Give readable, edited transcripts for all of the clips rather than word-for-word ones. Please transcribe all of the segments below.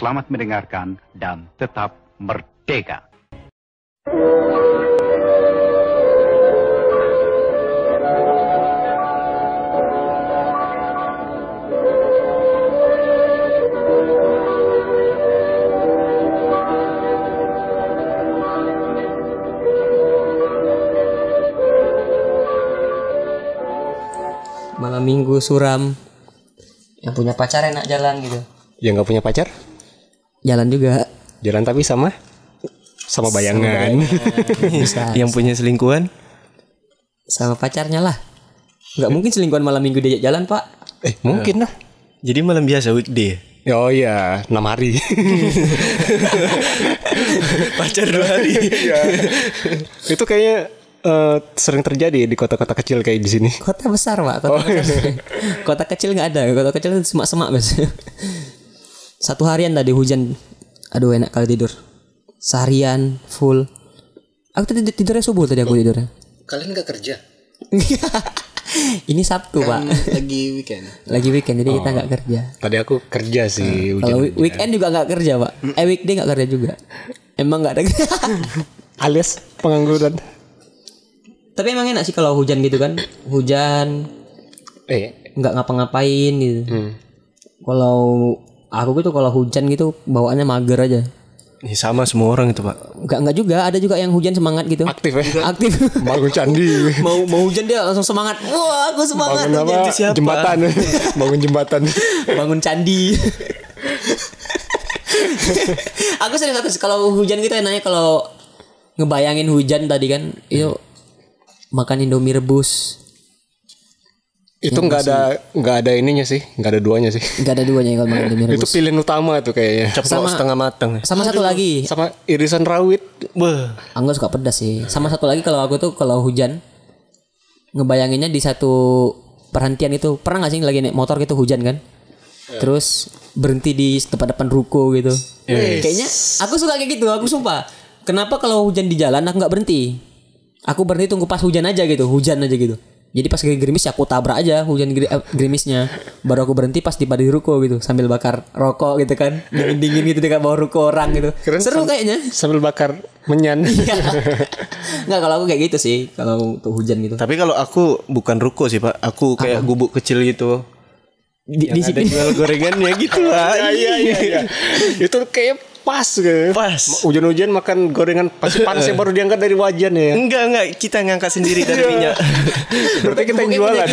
Selamat mendengarkan dan tetap merdeka. Malam minggu suram. Yang punya pacar enak jalan gitu. Yang gak punya pacar? Jalan juga. Jalan tapi sama bayangan. Bisa, yang punya selingkuhan? Sama pacarnya lah. Gak mungkin selingkuhan malam minggu diajak jalan, Pak. Mungkin lah. Jadi malam biasa weekday. Oh iya, 6 hari. Pacar 2 hari. Ya. Itu kayaknya sering terjadi di kota-kota kecil kayak di sini. Kota besar, Pak. Kota besar. Kota kecil nggak ada. Kota kecil itu semak-semak biasanya. Satu harian tadi hujan. Aduh, enak kali tidur. Seharian full. Aku tadi tidurnya subuh tadi aku tidurnya. Kalian nggak kerja? Ini Sabtu kan, Pak. Lagi weekend. Lagi weekend jadi kita nggak kerja. Tadi aku kerja sih. Kalau weekend juga nggak kerja, Pak. Weekday nggak kerja juga. Emang nggak ada. Alias pengangguran. Tapi emang enak sih kalau hujan gitu kan. Hujan nggak ngapa-ngapain gitu. Kalau aku gitu kalau hujan gitu bawaannya mager aja. Sama semua orang itu, Pak. Enggak juga, ada juga yang hujan semangat gitu. Aktif ya. Aktif. Bangun candi. mau hujan dia langsung semangat. Wah, aku semangat. Bangun apa? Jembatan. Bangun jembatan. Bangun candi. Aku sering kalau hujan gitu enaknya kalau ngebayangin hujan tadi kan. Itu makan Indomie rebus. Itu enggak ada ininya sih, enggak ada duanya sih. Enggak ada duanya kalau makan Indomie rebus. Itu pilihan utama tuh kayaknya. Ceplok setengah matang. Sama satu lagi. Sama irisan rawit. Beuh. Angga suka pedas sih. Sama satu lagi kalau aku tuh kalau hujan ngebayanginnya di satu perhentian itu. Pernah enggak sih lagi naik motor gitu hujan kan? Terus berhenti di tempat depan ruko gitu. Kayaknya aku suka kayak gitu, aku sumpah. Kenapa kalau hujan di jalan aku enggak berhenti? Aku berhenti tunggu pas hujan aja gitu. Jadi pas gerimis ya aku tabrak aja hujan gerimisnya. Baru aku berhenti pas tiba di ruko gitu sambil bakar rokok gitu kan. Dingin-dingin gitu dekat bawah ruko orang gitu. Keren, seru kayaknya. Sambil bakar menyan. Enggak, kalau aku kayak gitu sih kalau tuh hujan gitu. Tapi kalau aku bukan ruko sih, Pak. Aku kayak gubuk kecil gitu. Di sini jual gorengannya gitu lah. Iya. Itu kayak Pas. Hujan-hujan makan gorengan pasti panasnya baru diangkat dari wajan ya. Enggak, kita ngangkat sendiri dari minyak. Berarti kita jualan.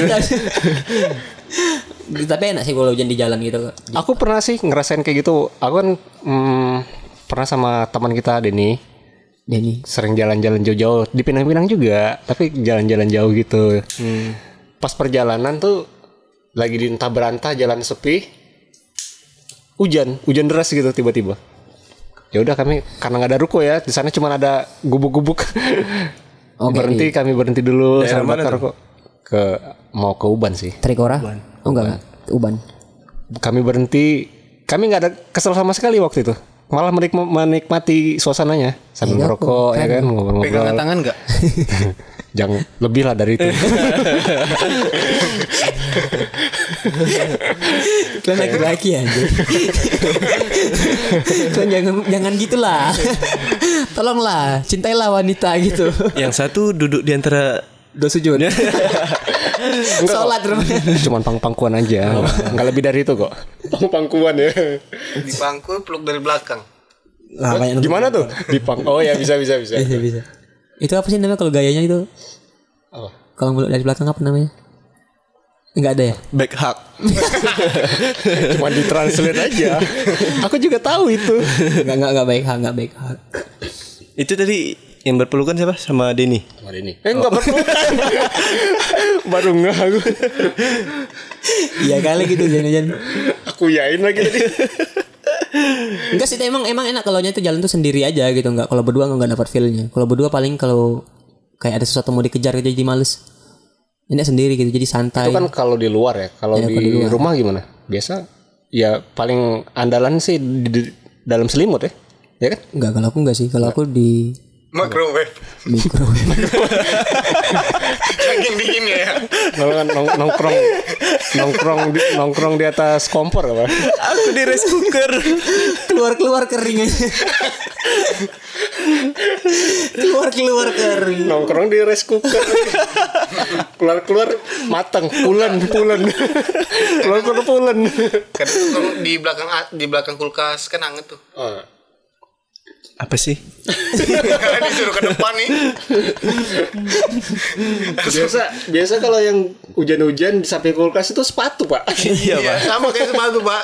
Tapi enak sih kalau hujan di jalan gitu. Aku pernah sih ngerasain kayak gitu. Aku kan pernah sama teman kita Denny. Sering jalan-jalan jauh-jauh di Pinang-Pinang juga, tapi jalan-jalan jauh gitu. Pas perjalanan tuh lagi di entah berantah jalan sepi. Hujan deras gitu tiba-tiba. Ya udah kami karena nggak ada ruko ya di sana cuma ada gubuk-gubuk. Kami berhenti dulu sama ruko mau ke Uban sih. Trikora? Enggak. Uban. Kami berhenti, kami nggak ada kesel sama sekali waktu itu. Malah menikmati suasananya sambil merokok ya kan, ngobrol-ngobrol. Pegangan tangan nggak? Jangan lebih lah dari itu. Kalian laki-laki aja. Kalian jangan gitulah. Tolonglah, cintailah wanita gitu. Yang satu duduk di antara dua sujud. Salat rumahnya. Cuman pangkuan aja. Enggak lebih dari itu kok. Pangkuan ya. Di pangku peluk dari belakang. Nah, gimana tuh? Di pang. Oh ya bisa. Bisa. Itu apa sih namanya kalau gayanya itu? Apa? Kalau meluk dari belakang apa namanya? Enggak ada ya? Back hug. Cuma ditranslate aja. Aku juga tahu itu. Enggak back hug. Itu tadi yang berpelukan siapa? Sama Denny. Enggak berpelukan. Baru enggak aku. Iya kali gitu jalan-jalan. Aku yain lagi tadi. Enggak sih, emang enak kalau nya itu jalan tuh sendiri aja gitu, enggak. Kalau berdua enggak dapat feel-nya. Kalau berdua paling kalau kayak ada sesuatu mau dikejar aja jadi males. Ini sendiri gitu, jadi santai. Itu kan kalau di luar ya. Kalau di rumah gimana? Biasa ya paling andalan sih di dalam selimut ya. Ya kan? Enggak, kalau aku enggak sih. Kalau aku di Microwave. Saking dinginnya ya. Nongkrong di atas kompor apa? Aku di rice cooker. Keluar keringnya. Keluar kering. Nongkrong di rice cooker. Keluar matang, pulen. Keluar pulen. Kan di belakang kulkas kan anget tuh. Oh. Apa sih? Karena disuruh ke depan nih. Biasa kalau yang hujan-hujan di samping kulkas itu sepatu, Pak. Iya, Pak. Sama kayak sepatu, Pak.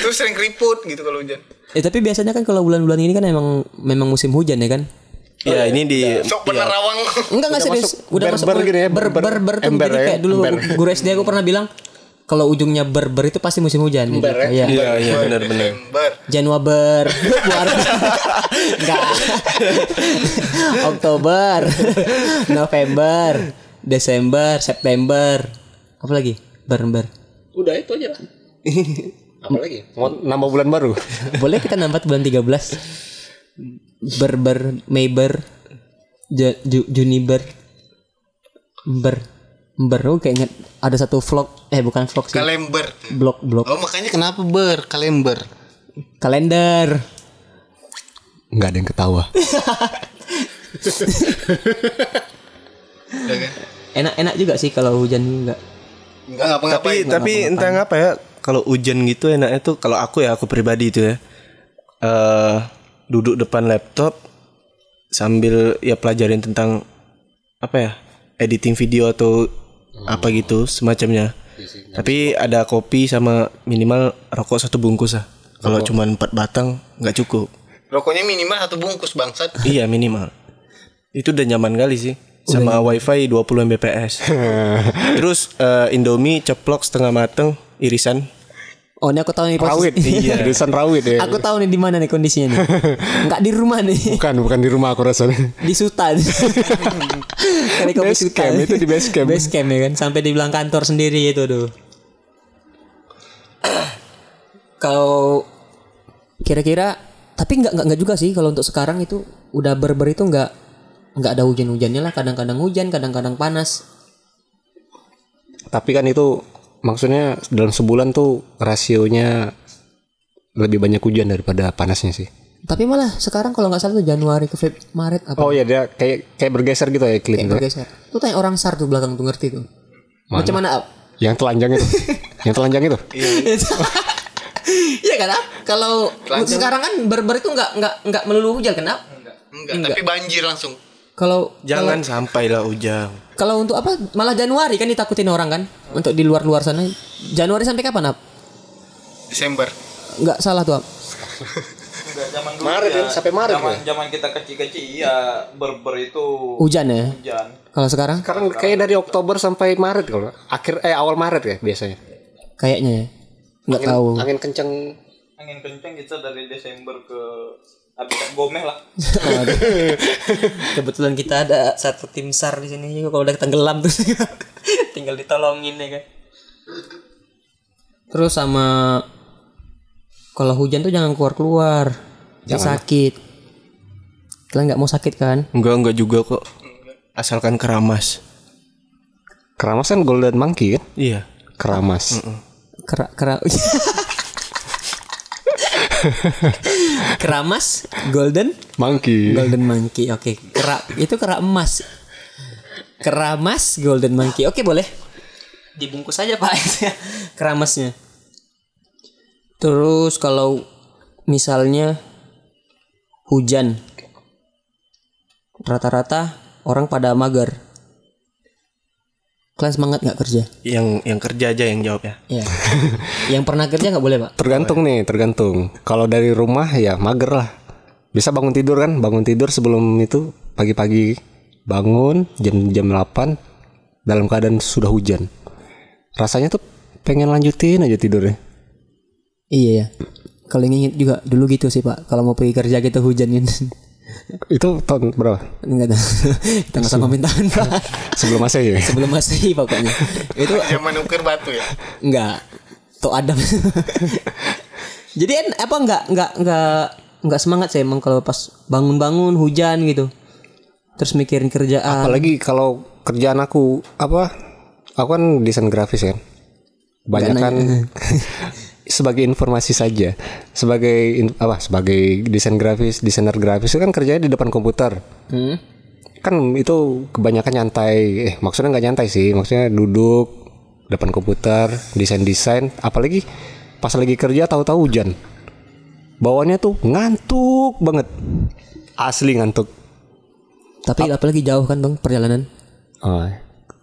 Terus sering keriput gitu kalau hujan. Ya tapi biasanya kan kalau bulan-bulan ini kan memang musim hujan ya kan? Ya, ini di sok bener rawang. Enggak ngasih udah masuk ber ember kayak dulu guru SD aku pernah bilang kalau ujungnya ber itu pasti musim hujan. Ember gitu. Ya? Iya benar. Januari, Februari. Enggak. Oktober, November, Desember, September. Apa lagi? Ber. Udah itu aja lah. Apa lagi? Mau nambah bulan baru? Boleh kita nambah bulan 13. Ber, Meiber, Juniber, Ber, kayak inget ada satu vlog, bukan vlog sih. Kalember. Blog. Oh makanya kenapa ber? Kalember. Kalender. Nggak ada yang ketawa. Enak juga sih kalau hujan nggak. Tapi entah apa ya. Kalau hujan gitu enaknya tuh kalau aku pribadi itu ya. Duduk depan laptop sambil ya pelajarin tentang apa ya editing video atau apa gitu semacamnya. Tapi ada kopi sama minimal rokok satu bungkus lah. Kalau cuma 4 batang nggak cukup. Rokoknya minimal satu bungkus bangsat. Iya minimal. Itu udah nyaman kali sih. Sama wifi 20 Mbps. Terus Indomie ceplok setengah mateng irisan. Oh ini aku tahu nih rawit. Iya irisan rawit ya. Aku tahu nih di mana nih kondisinya nih. Enggak di rumah nih. Bukan di rumah aku rasanya. Di sutan. Karena kopi sutan. Itu di base camp ya kan. Sampai dibilang kantor sendiri itu tuh. Kalau kira-kira tapi enggak juga sih kalau untuk sekarang itu udah ber itu enggak ada hujan-hujannya lah, kadang-kadang hujan, kadang-kadang panas. Tapi kan itu maksudnya dalam sebulan tuh rasionya lebih banyak hujan daripada panasnya sih. Tapi malah sekarang kalau nggak salah tuh Januari ke Maret apa? Oh iya dia kayak bergeser gitu ya klik. Kayak bergeser. Tuh tanya orang SAR tuh belakang tuh ngerti tuh. Macam mana? Yang telanjang itu. Yang telanjang itu. Iya kan? Kalau sekarang kan ber itu nggak melulu hujan kenapa? Enggak. Tapi banjir langsung. Kalau jangan sampailah hujan. Kalau untuk apa? Malah Januari kan ditakutin orang kan? Untuk di luar sana. Januari sampai kapan, Ab? Desember. Enggak salah tuh, Ab. Zaman dulu Maret ya, sampai Maret. Zaman kita kecil-kecil ya ber itu hujan ya? Hujan. Kalau sekarang kayak dari Oktober sampai Maret kalau. Awal Maret ya biasanya. Kayaknya ya. Enggak tahu. Angin kencang kita dari Desember ke Abis Gomeh lah. Kebetulan kita ada satu tim SAR di sini juga kalau udah tenggelam tuh tinggal ditolongin ya kan. Terus sama kalau hujan tuh jangan keluar. Jangan sakit. Kalian enggak mau sakit kan? Enggak juga kok. Asalkan keramas. Keramas kan golden monkey kan? Iya, keramas. Keramas golden monkey oke. Kera itu kera emas, keramas golden monkey oke, boleh dibungkus aja Pak keramasnya. Terus kalau misalnya hujan rata-rata orang pada mager. Kalian semangat nggak kerja? Yang kerja aja yang jawab ya. Iya. Yang pernah kerja nggak boleh Pak? Tergantung. Kalau dari rumah ya mager lah. Bisa bangun tidur kan? Bangun tidur sebelum itu pagi-pagi bangun jam 8 dalam keadaan sudah hujan. Rasanya tuh pengen lanjutin aja tidurnya. Iya ya. Kalau ingat juga dulu gitu sih Pak. Kalau mau pergi kerja gitu hujannya. Itu tahun berapa? Enggak tahu. Kita nggak sama mintaan Pak. Sebelum Masehi. Sebelum Masehi pokoknya. Itu zaman ukir batu ya? Enggak. Tuh Adam. Jadi apa enggak nggak semangat saya emang kalau pas bangun-bangun hujan gitu, terus mikirin kerjaan. Apalagi kalau kerjaan aku apa, aku kan desain grafis kan, banyak kan sebagai informasi saja, sebagai desainer grafis itu kan kerjanya di depan komputer. Kan itu kebanyakan nyantai, maksudnya nggak nyantai sih, maksudnya duduk depan komputer, desain-desain. Apalagi pas lagi kerja tahu-tahu hujan, bawaannya tuh ngantuk banget, asli ngantuk. Tapi apalagi jauh kan bang perjalanan.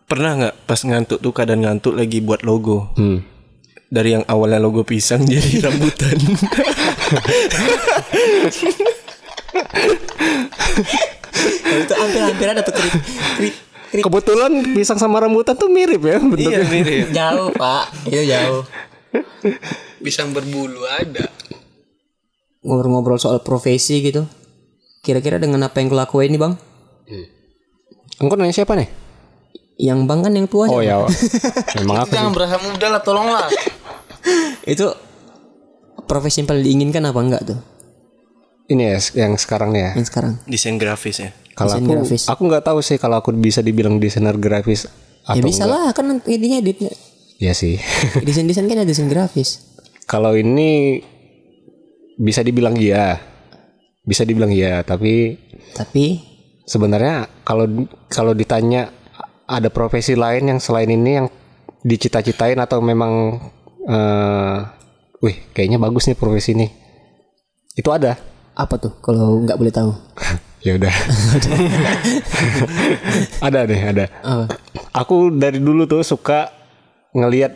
Pernah nggak pas ngantuk tuh, keadaan ngantuk lagi buat logo, dari yang awalnya logo pisang jadi rambutan. Itu hampir ada tuh krik. Kebetulan pisang sama rambutan tuh mirip ya bentuknya. Iya mirip. Jauh pak, itu jauh. Pisang berbulu ada. Ngobrol-ngobrol soal profesi gitu. Kira-kira dengan apa yang kulakuin nih bang? Engkau nanya siapa nih? Yang bang kan yang tua. Oh ya. Memang aku. Jangan berasa muda lah, tolonglah. Itu profesi yang paling diinginkan apa enggak tuh? Ini ya yang sekarang nih ya. Yang sekarang. Desain grafis ya. Kalau aku nggak tahu sih kalau aku bisa dibilang desainer grafis atau ya bisa enggak. Lah kan intinya editnya. Ya sih. Desain kan ada desain grafis. Kalau ini bisa dibilang iya tapi sebenarnya kalau ditanya ada profesi lain yang selain ini yang dicita-citain atau memang kayaknya bagus nih profesi ini, itu ada apa tuh kalau nggak boleh tahu? Ya udah. ada. Aku dari dulu tuh suka ngelihat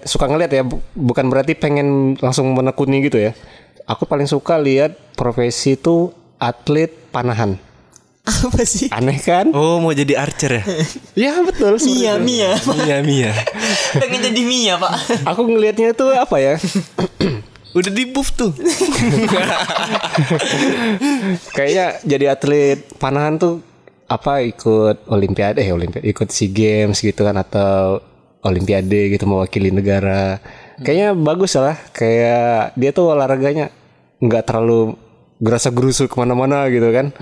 ya, bukan berarti pengen langsung menekuni gitu ya. Aku paling suka lihat profesi tuh atlet panahan. Apa sih? Aneh kan? Oh, mau jadi archer ya? Ya betul. Mia. Pengen jadi Mia pak. Aku ngelihatnya tuh apa ya? Udah di buff tuh. Kayaknya jadi atlet panahan tuh apa, ikut olimpiade, ikut SEA Games gitu kan, atau olimpiade gitu, mewakili negara. Kayaknya bagus lah, kayak dia tuh olahraganya enggak terlalu gerasa-gerusu kemana-mana gitu kan.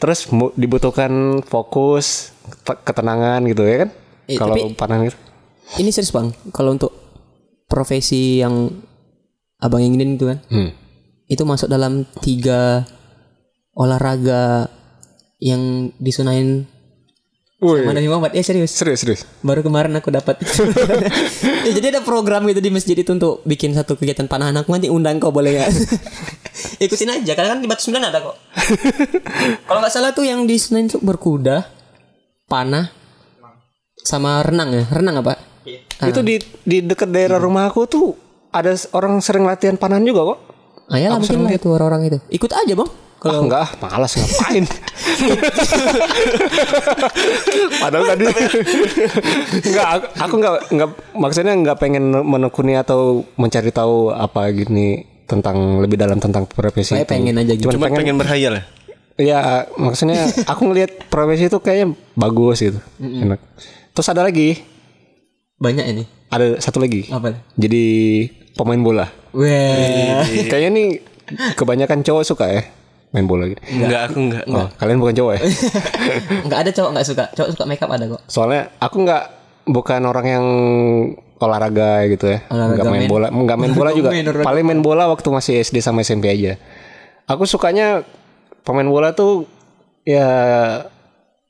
Terus dibutuhkan fokus, ketenangan gitu ya kan. Kalau panahan gitu. Ini serius bang, kalau untuk profesi yang abang inginin itu kan, itu masuk dalam 3 olahraga yang disunahin sama Nabi Muhammad. Serius. Baru kemarin aku dapat. Ya, jadi ada program gitu di masjid itu untuk bikin satu kegiatan panahan. Aku nanti undang kau, boleh nggak? Ikutin aja, karena kan di Batu Sundan ada kok. Kalau nggak salah tuh yang disunahin tuh berkuda, panah, sama renang ya. Renang apa? Iya. Itu di dekat daerah rumah aku tuh ada orang sering latihan panahan juga kok. Ayalah, mungkin lah itu orang-orang itu. Ikut aja bang. Kalau enggak, malas ngapain. Padahal tadi aku enggak maksudnya enggak pengen menekuni atau mencari tahu apa gini tentang lebih dalam tentang profesi. Saya pengen aja gitu. Cuma pengen berhayal ya. Iya, maksudnya aku ngelihat profesi itu kayaknya bagus gitu. Enak. Terus ada lagi. Banyak ini. Ada satu lagi. Apa? Jadi pemain bola. Wah. Kayaknya nih kebanyakan cowok suka ya main bola gitu. Enggak, aku enggak. Oh, kalian bukan cowok ya? Enggak ada cowok enggak suka. Cowok suka makeup ada kok. Soalnya aku bukan orang yang olahraga gitu ya. Enggak main bola, enggak main bola juga. Paling main bola waktu masih SD sama SMP aja. Aku sukanya pemain bola tuh ya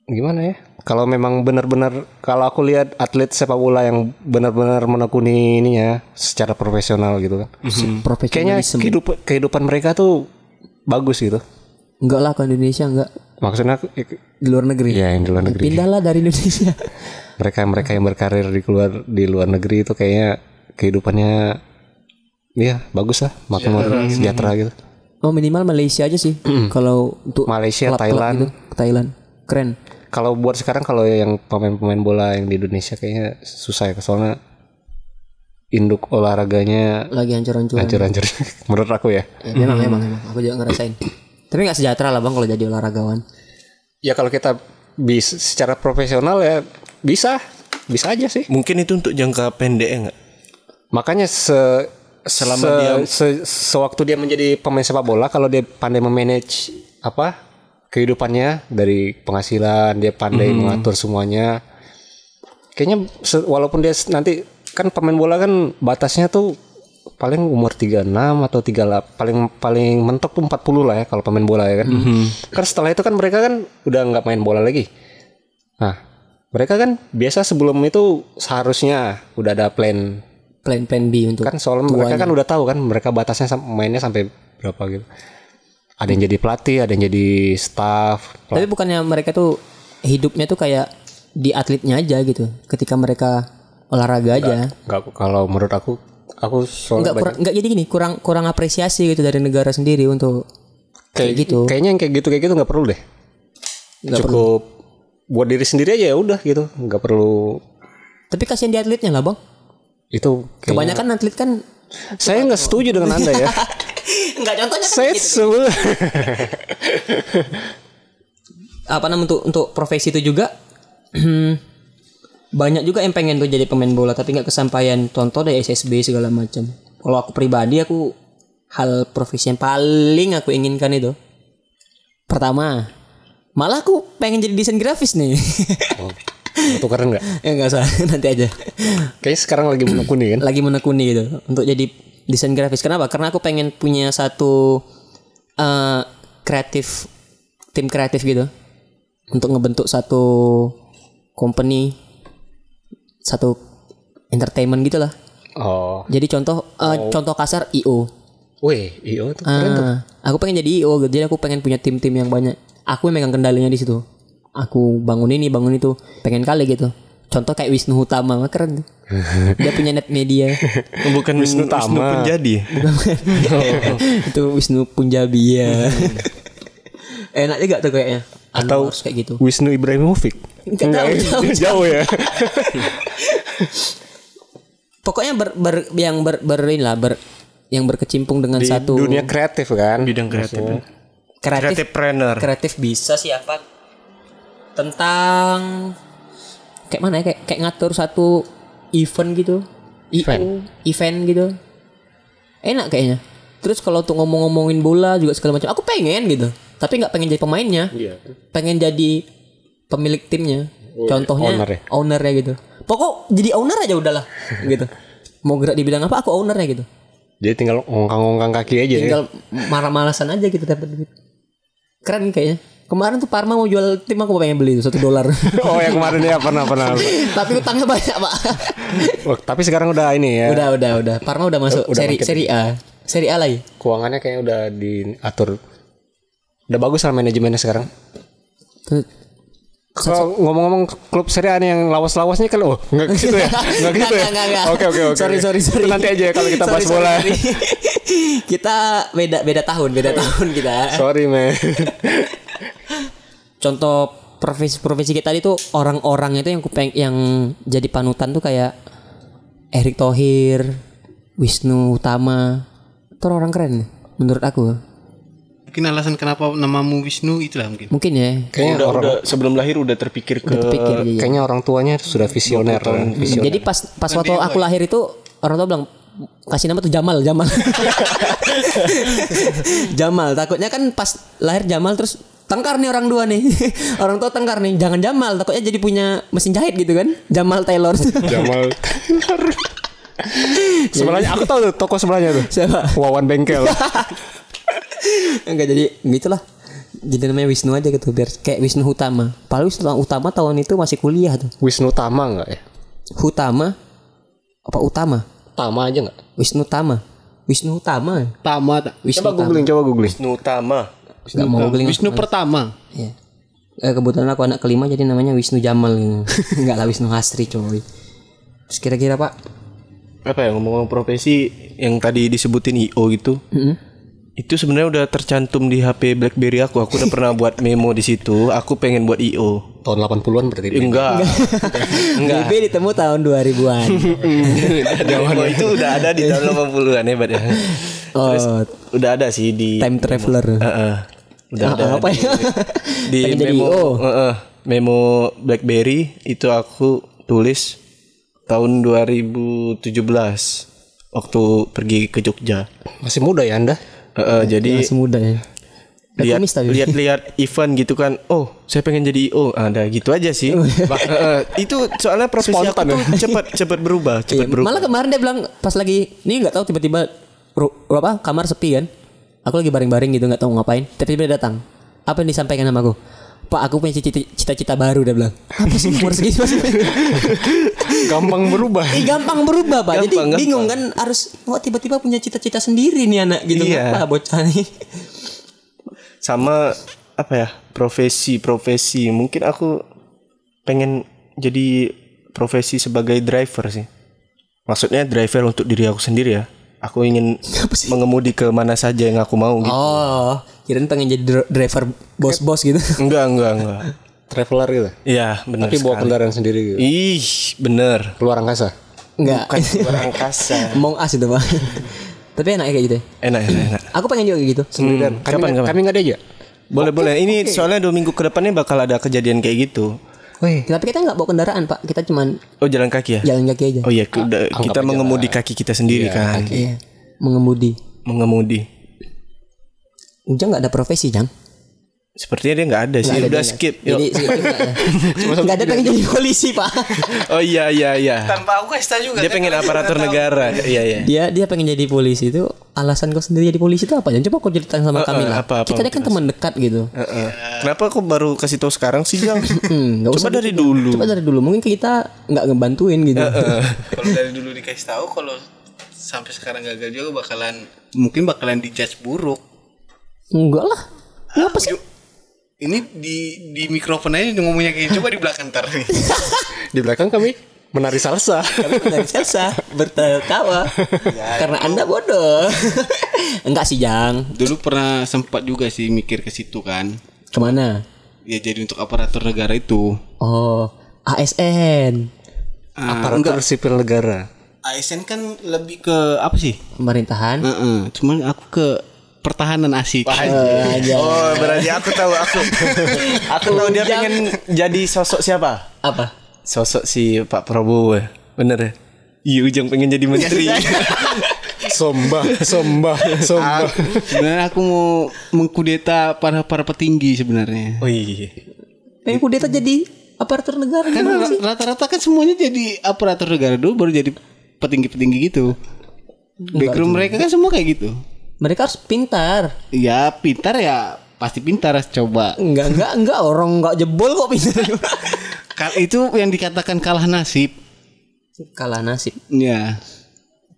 gimana ya? Kalau memang benar-benar, kalau aku lihat atlet sepak bola yang benar-benar menekuni ininya secara profesional gitu kan. Kayaknya kehidupan mereka tuh bagus gitu. Enggak lah kalau Indonesia enggak. Maksudnya di luar negeri. Iya, yang di luar negeri. Pindahlah dari Indonesia. Mereka yang berkarir di luar negeri itu kayaknya kehidupannya ya bagus lah, makmur, sejahtera gitu. Oh, minimal Malaysia aja sih. Kalau untuk Malaysia, Thailand, gitu, Thailand. Keren. Kalau buat sekarang, kalau yang pemain-pemain bola yang di Indonesia kayaknya susah ya, soalnya induk olahraganya lagi hancur-hancuran. Menurut aku ya. Memang. Aku juga ngerasain. Tapi nggak sejahtera lah bang kalau jadi olahragawan. Ya kalau kita bisa secara profesional ya bisa aja sih. Mungkin itu untuk jangka pendek ya nggak. Makanya selama dia sewaktu dia menjadi pemain sepak bola, kalau dia pandai memanage apa kehidupannya dari penghasilan, dia pandai mengatur semuanya. Kayaknya walaupun dia nanti kan pemain bola kan batasnya tuh paling umur 36 atau 38, paling mentok tuh 40 lah ya kalau pemain bola ya kan. Kan setelah itu kan mereka kan udah nggak main bola lagi. Nah, mereka kan biasa sebelum itu seharusnya udah ada plan B untuk kan soalnya tuanya. Mereka kan udah tahu kan mereka batasnya mainnya sampai berapa gitu. Ada yang jadi pelatih, ada yang jadi staff. Tapi bukannya mereka tuh hidupnya tuh kayak di atletnya aja gitu. Ketika mereka olahraga aja. Enggak kalau menurut aku soalnya enggak jadi gini, kurang apresiasi gitu dari negara sendiri untuk kayak gitu. Kayaknya yang kayak gitu enggak perlu deh. Gak cukup perlu. Buat diri sendiri aja ya udah gitu, enggak perlu. Tapi kasihan di atletnya enggak, Bang? Itu kayaknya... kebanyakan atlet kan. Saya enggak setuju dengan Anda ya. Enggak, contohnya kan gitu. Apa namanya untuk profesi itu juga banyak juga yang pengen tuh jadi pemain bola tapi enggak kesampaian. Contoh dari SSB segala macam. Kalau aku pribadi aku hal profesi yang paling aku inginkan itu. Pertama, malah aku pengen jadi desain grafis nih. Tukeran enggak? Ya enggak usah, nanti aja. Kayaknya sekarang lagi menekuni kan? Lagi menekuni gitu untuk jadi desain grafis. Kenapa? Karena aku pengen punya satu kreatif, tim kreatif gitu untuk ngebentuk satu company, satu entertainment gitu lah. Oh. Jadi contoh kasar IO. Wih, IO tuh keren tuh. Aku pengen jadi IO gitu. Jadi aku pengen punya tim-tim yang banyak. Aku yang megang kendalinya di situ. Aku bangun ini, bangun itu, pengen kali gitu. Contoh kayak Wisnu Utama, keren tuh. Dia punya net media. Bukan Wisnu Utama. Wisnu Punjabi. Oh. Itu Wisnu Punjabi ya. Enak juga tuh kayaknya. Atau kayak gitu. Wisnu Ibrahimovic. Enggak jauh ya. Pokoknya yang berkecimpung dengan di satu dunia kreatif kan. Bidang kreatif. Kreatifpreneur. Kreatif bisa siapa? Tentang kayak mana ya, kayak ngatur satu event gitu. Event gitu. Enak kayaknya. Terus kalau untuk ngomongin bola juga segala macam, aku pengen gitu. Tapi enggak pengen jadi pemainnya. Iya. Pengen jadi pemilik timnya. Contohnya ownernya gitu. Pokok jadi owner aja udahlah gitu. Mau gerak di bidang apa aku ownernya gitu. Jadi tinggal ngongkang-ngongkang kaki aja. Tinggal ya? Marah-marasan aja gitu dapat duit. Keren kayaknya. Kemarin tuh Parma mau jual tim, aku pengen beli tuh $1. Oh yang kemarin ya pernah. Tapi utangnya banyak pak. Tapi sekarang udah ini ya. Udah. Parma udah masuk seri A lagi. Keuangannya kayaknya udah diatur. Udah bagus lah manajemennya sekarang. Kalau ngomong-ngomong klub seri A nih yang lawas-lawasnya kan, oh nggak gitu ya? Nggak gitu ya? Oke. Sorry. Nanti aja kalau kita bahas bola. Kita beda tahun kita. Sorry man. Contoh profesi kita itu orang-orang itu yang jadi panutan tuh kayak Erick Thohir, Wisnu Utama, itu orang keren menurut aku. Mungkin alasan kenapa namamu Wisnu itulah mungkin. Mungkin ya. Kayaknya udah sebelum lahir udah terpikir iya. Kayaknya orang tuanya sudah visioner. Jadi pas waktu aku lahir itu orang tua bilang kasih nama tuh Jamal. Jamal, takutnya kan pas lahir Jamal terus tengkar nih orang dua nih. Orang tua tengkar nih. Jangan Jamal, takutnya jadi punya mesin jahit gitu kan. Jamal Taylor. Sebelahnya aku tahu tuh toko sebelahnya tuh. Siapa? Wawan Bengkel. Enggak jadi gitulah. Jadi namanya Wisnu aja gitu biar kayak Wisnu Utama. Padahal Wisnu Utama tahun itu masih kuliah tuh. Wisnu Utama enggak ya? Utama apa Utama? Tama aja enggak? Wisnu Utama. Tama tak? Coba googling. Wisnu Utama. Nggak mau googling Wisnu pertama. Iya. Kebetulan aku anak kelima jadi namanya Wisnu Jamal gitu. Enggak lah Wisnu Hasri coy. Terus kira-kira Pak, apa ya ngomong-ngomong profesi yang tadi disebutin IO gitu. Itu sebenarnya udah tercantum di HP BlackBerry aku. Aku udah pernah buat memo di situ. Aku pengen buat IO. Tahun 80-an berarti. Enggak. BB ditemu tahun 2000-an. Zaman itu udah ada di tahun 80-an hebat ya. Terus, udah ada sih di Time Traveler. Udah ada. Apa ya? Di memo. Memo BlackBerry itu aku tulis tahun 2017. waktu pergi ke Jogja. Masih muda ya Anda? Jadi masih muda ya. Lihat-lihat event gitu kan, oh saya pengen jadi IO, ada gitu aja sih. Itu soalnya profesi aku tuh cepat berubah, berubah. Malah kemarin dia bilang pas lagi, ini nggak tahu tiba-tiba apa kamar sepi kan, aku lagi baring-baring gitu nggak tahu ngapain, tiba-tiba datang, apa yang disampaikan sama aku? Pak, aku punya cita-cita baru, dia bilang. Apa sih umur segini masih? Gampang berubah. Gampang berubah, Pak. Jadi bingung kan, harus kok tiba-tiba punya cita-cita sendiri nih anak gitu. Apa bocah nih? Sama apa ya, profesi mungkin aku pengen jadi profesi sebagai driver sih, maksudnya driver untuk diri aku sendiri ya, aku ingin mengemudi ke mana saja yang aku mau gitu. Oh, kirain pengen jadi driver bos-bos gitu. Enggak traveler gitu. Iya benar, tapi bawa kendaraan sendiri gitu. Ih bener, keluar angkasa. Enggak, bukan keluar angkasa. Among Us itu, Pak. Tapi enak ya kayak gitu. Enak. Aku pengen juga kayak gitu. Sebenarnya kami enggak ada aja. Boleh. Ini okay. Soalnya 2 minggu ke depannya bakal ada kejadian kayak gitu. Woi, tapi kita enggak bawa kendaraan, Pak. Kita cuman jalan kaki ya? Jalan kaki aja. Oh iya, kita mengemudi kaki kita sendiri kan. Iya. Mengemudi. Ujang enggak ada profesi, Jang. Sepertinya dia enggak ada sih. Udah skip. Jadi enggak ada pengen jadi polisi, Pak. Oh iya. Tanpa aku kasta juga. Dia pengen aparatur negara. Iya. Dia pengen jadi polisi itu. Alasan kau sendiri jadi polisi itu apa? Jangan coba kau ceritain sama kami lah. Kita kan teman dekat gitu. Kenapa kau baru kasih tahu sekarang sih, Jang? Coba dari dulu. Mungkin kita enggak ngebantuin gitu. Kalau dari dulu dikasih tahu, kalau sampai sekarang gagal juga bakalan dijudge buruk. Enggak lah. Kenapa sih? Ini di mikrofon aja ngomongnya kayak coba di belakang ntar nih. Di belakang kami menari salsa. Bertawa. Ya, karena Anda bodoh. Enggak sih, Jang. Dulu pernah sempat juga sih mikir ke situ kan. Kemana? Ya jadi untuk aparatur negara itu. Oh, ASN. Aparatur sipil negara. ASN kan lebih ke apa sih? Pemerintahan. Cuman aku ke pertahanan asik. Oh, berarti aku tahu dia pengen jadi sosok siapa? Apa? Sosok si Pak Prabowo. Bener ya? Iya, Ujang pengen jadi menteri. Somba. Sebenarnya aku mau mengkudeta para petinggi sebenarnya. Oh iya. Pengen kudeta jadi aparatur negara. Kan rata-rata kan semuanya jadi aparatur negara dulu baru jadi petinggi-petinggi gitu. Background mereka kan semua kayak gitu. Mereka harus pintar. Iya, pintar ya pasti pintar, coba. Enggak orang enggak jebol kok pintar. Itu yang dikatakan kalah nasib. Iya.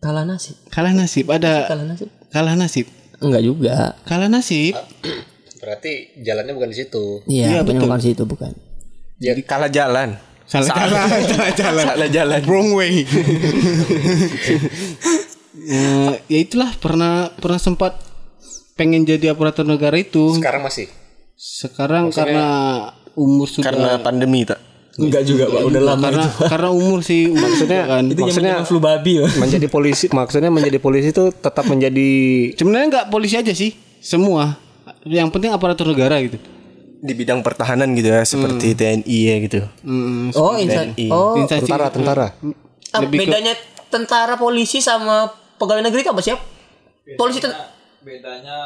Kalah nasib. Ada kalah nasib. Enggak juga. Kalah nasib. Berarti jalannya bukan di situ. Iya, betul. Bukan di situ, bukan. Jadi kalah jalan. Salah jalan. Wrong way. Ya itulah, pernah sempat pengen jadi aparatur negara itu. Sekarang masih? Sekarang maksudnya, karena umur sudah. Karena pandemi tak? Enggak juga, Pak. Udah lama. Karena umur sih maksudnya kan. Maksudnya flu babi. Menjadi polisi, maksudnya menjadi polisi itu tetap menjadi. Sebenarnya enggak polisi aja sih, semua. Yang penting aparatur negara gitu. Di bidang pertahanan gitu ya, seperti TNI ya gitu. Oh, tentara. Bedanya tentara, polisi sama pegawai negeri itu apa sih? Polisi itu bedanya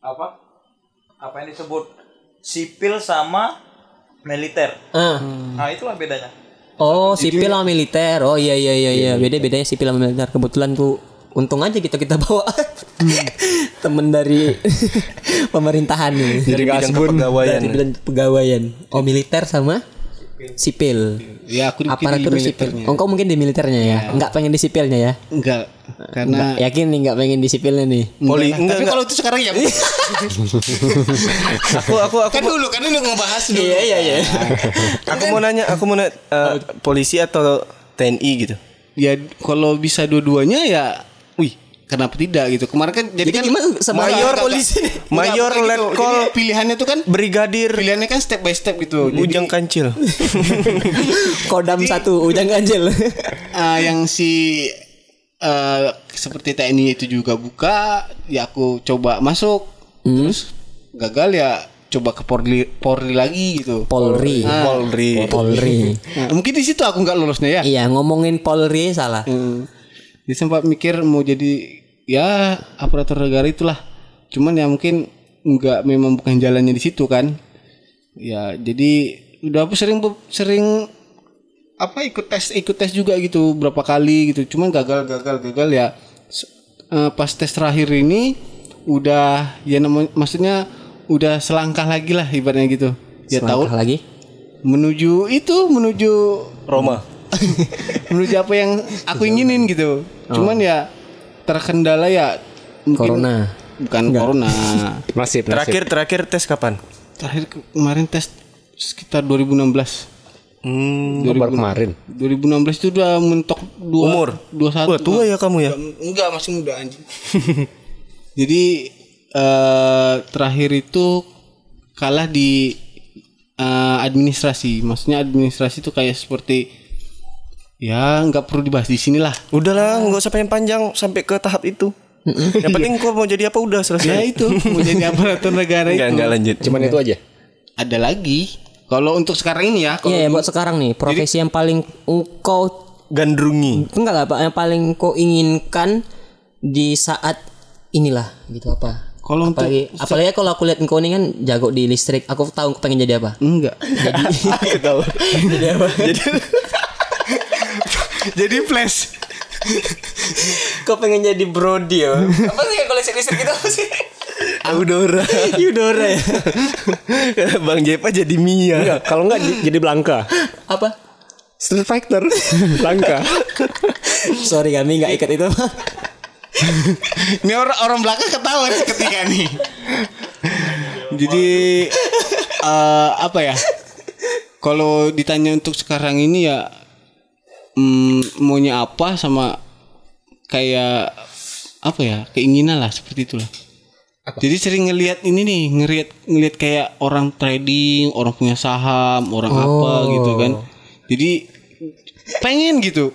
apa? Apa yang disebut sipil sama militer? Nah, itulah bedanya. Oh, sipil sama militer. Oh iya. Bedanya sipil sama militer. Kebetulan tuh untung aja kita bawa temen dari pemerintahan nih. Jadi pegawaian. Oh, militer sama sipil. Ya, aku aparatur sipil. Engkau mungkin di militernya ya? Enggak pengen di sipilnya ya? Enggak. Karena yakin nih enggak pengen di sipilnya nih. Enggak. Tapi kalau itu sekarang ya. aku kan dulu kan ini ngebahas dulu. Iya. Aku mau nanya polisi atau TNI gitu. Ya kalau bisa dua-duanya ya. Wih, kenapa tidak gitu. Kemarin kan jadi kan mayor polisi. Mayor letkol gitu. Pilihannya tuh kan brigadir. Pilihannya kan step by step gitu. Ujang Kancil. Kodam 1 Ujang Kancil. Yang si seperti TNI itu juga buka, ya aku coba masuk. Terus gagal ya coba ke Polri lagi gitu. Polri. Mungkin di situ aku enggak lulusnya ya. Iya, ngomongin Polri salah. Dia sempat mikir mau jadi ya aparatur negara itulah. Cuman ya mungkin enggak, memang bukan jalannya di situ kan. Ya jadi udah aku sering apa ikut tes juga gitu berapa kali gitu. Cuman gagal ya. Pas tes terakhir ini udah ya maksudnya udah selangkah lagi lah ibaratnya gitu. Ya tahu lagi menuju Roma. Menuju apa yang aku inginin gitu. Cuman ya terkendala ya mungkin corona. Bukan enggak. Corona. Masih terakhir tes kapan? Terakhir kemarin tes sekitar 2016. Baru kemarin. 2016 itu udah mentok 21. Wah, tua ya kamu ya? Enggak, masih muda anjing. Jadi terakhir itu kalah di administrasi. Maksudnya administrasi itu kayak seperti ya nggak perlu dibahas di sinilah. Udahlah nggak usah panjang sampai ke tahap itu. Yang penting kok mau jadi apa udah selesai. Ya itu mau jadi aparatur negara itu. Nggak lanjut. Cuman itu aja. Ada lagi. Kalau untuk sekarang ini ya. Iya buat sekarang nih profesi jadi, yang paling kau gandrungi. Enggak apa yang paling kau inginkan di saat inilah gitu apa. Kalau apalagi kalau aku lihat engkau ini kan jago di listrik, aku tahu aku pengen jadi apa? Enggak. Jadi tahu. Jadi apa? Jadi flash. Kau pengen jadi Brody ya? Apa sih kalau listrik gitu apa sih? Eudora ya. Bang Jepa jadi Mia. Enggak, kalau enggak jadi Blanka. Apa? Street Fighter. Blanka. Sorry kami enggak ikat itu. Ini orang belakang ketawa ketika nih. Jadi apa ya? Kalau ditanya untuk sekarang ini ya maunya apa sama kayak apa ya? Keinginan lah seperti itulah. Apa? Jadi sering ngelihat ini nih, ngelihat kayak orang trading, orang punya saham, orang apa gitu kan. Jadi pengen gitu.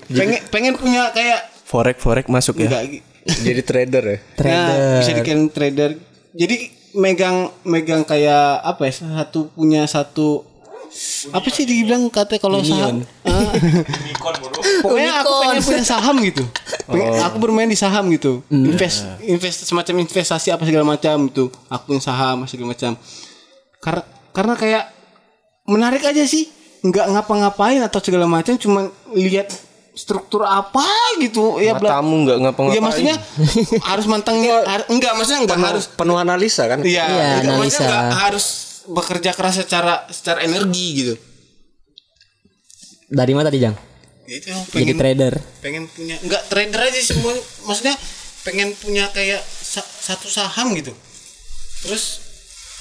Pengen punya kayak forex masuk ya. Enggak, jadi trader ya. Nah, bisa dikirain trader. Jadi megang kayak apa ya? Punya satu unicorn. Apa sih dibilang katanya kalau saham? Pokoknya aku pengen punya saham gitu. Aku bermain di saham gitu. Invest semacam investasi apa segala macam gitu. Aku punya saham segala macam. Karena kayak menarik aja sih. Enggak ngapa-ngapain atau segala macam, cuman lihat struktur apa gitu ya. Matamu nggak ngapa-ngapain ya maksudnya. Harus mantengnya enggak maksudnya enggak harus penuh analisa kan. Iya ya, analisa enggak harus bekerja keras secara energi gitu. Dari mana tadi Jang? Ya itu pengen, jadi trader. Pengen punya enggak trader aja semua. Maksudnya pengen punya kayak satu saham gitu. Terus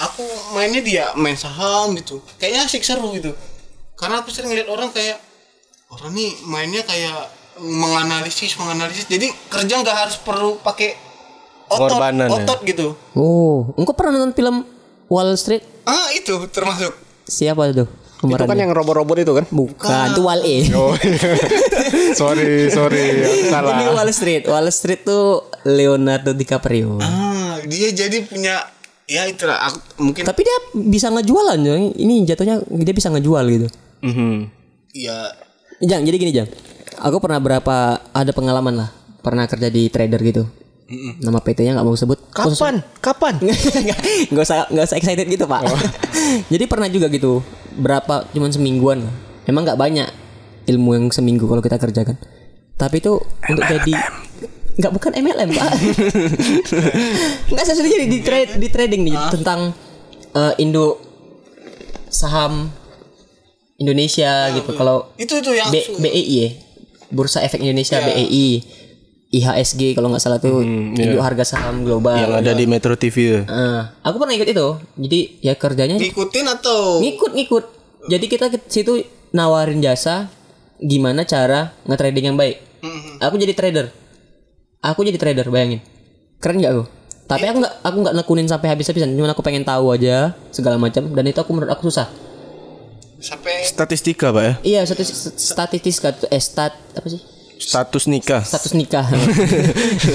aku mainnya main saham gitu. Kayaknya asik seru gitu. Karena aku sering lihat orang kayak orang nih mainnya kayak menganalisis. Jadi kerja nggak harus perlu pakai otot ya? Gitu. Oh, engkau pernah nonton film Wall Street? Ah, itu termasuk. Siapa tuh? Kemarin itu kan yang robot-robot itu kan? Bukan, itu Wall E. Oh, sorry, salah. Ini Wall Street. Wall Street tuh Leonardo DiCaprio. Ah, dia jadi punya ya itulah mungkin. Tapi dia bisa ngejualan, ini jatuhnya dia bisa ngejual gitu. Ya. Jang, jadi gini Jang, aku pernah ada pengalaman lah, pernah kerja di trader gitu. Nama PT-nya nggak mau sebut. Kapan? nggak usah excited gitu Pak. Oh. Jadi pernah juga gitu, berapa cuman semingguan, emang nggak banyak ilmu yang seminggu kalau kita kerjakan. Tapi itu untuk jadi nggak bukan MLM Pak. Nggak sesuai jadi di trading nih tentang induk saham Indonesia ya, gitu. Kalau itu yang BEI ya. Bursa Efek Indonesia ya. BEI. IHSG kalau enggak salah tuh induk harga saham global. Yang ada di Metro TV ya. Aku pernah ikut itu. Jadi ya kerjanya ngikutin atau ngikut. Jadi kita ke situ nawarin jasa gimana cara nge-trading yang baik. Aku jadi trader, bayangin. Keren enggak aku? Tapi aku enggak nekunin sampai habis-habisan. Cuma aku pengen tahu aja segala macam dan itu menurut aku susah. Sampai statistika Pak ya? Iya, statistika status nikah.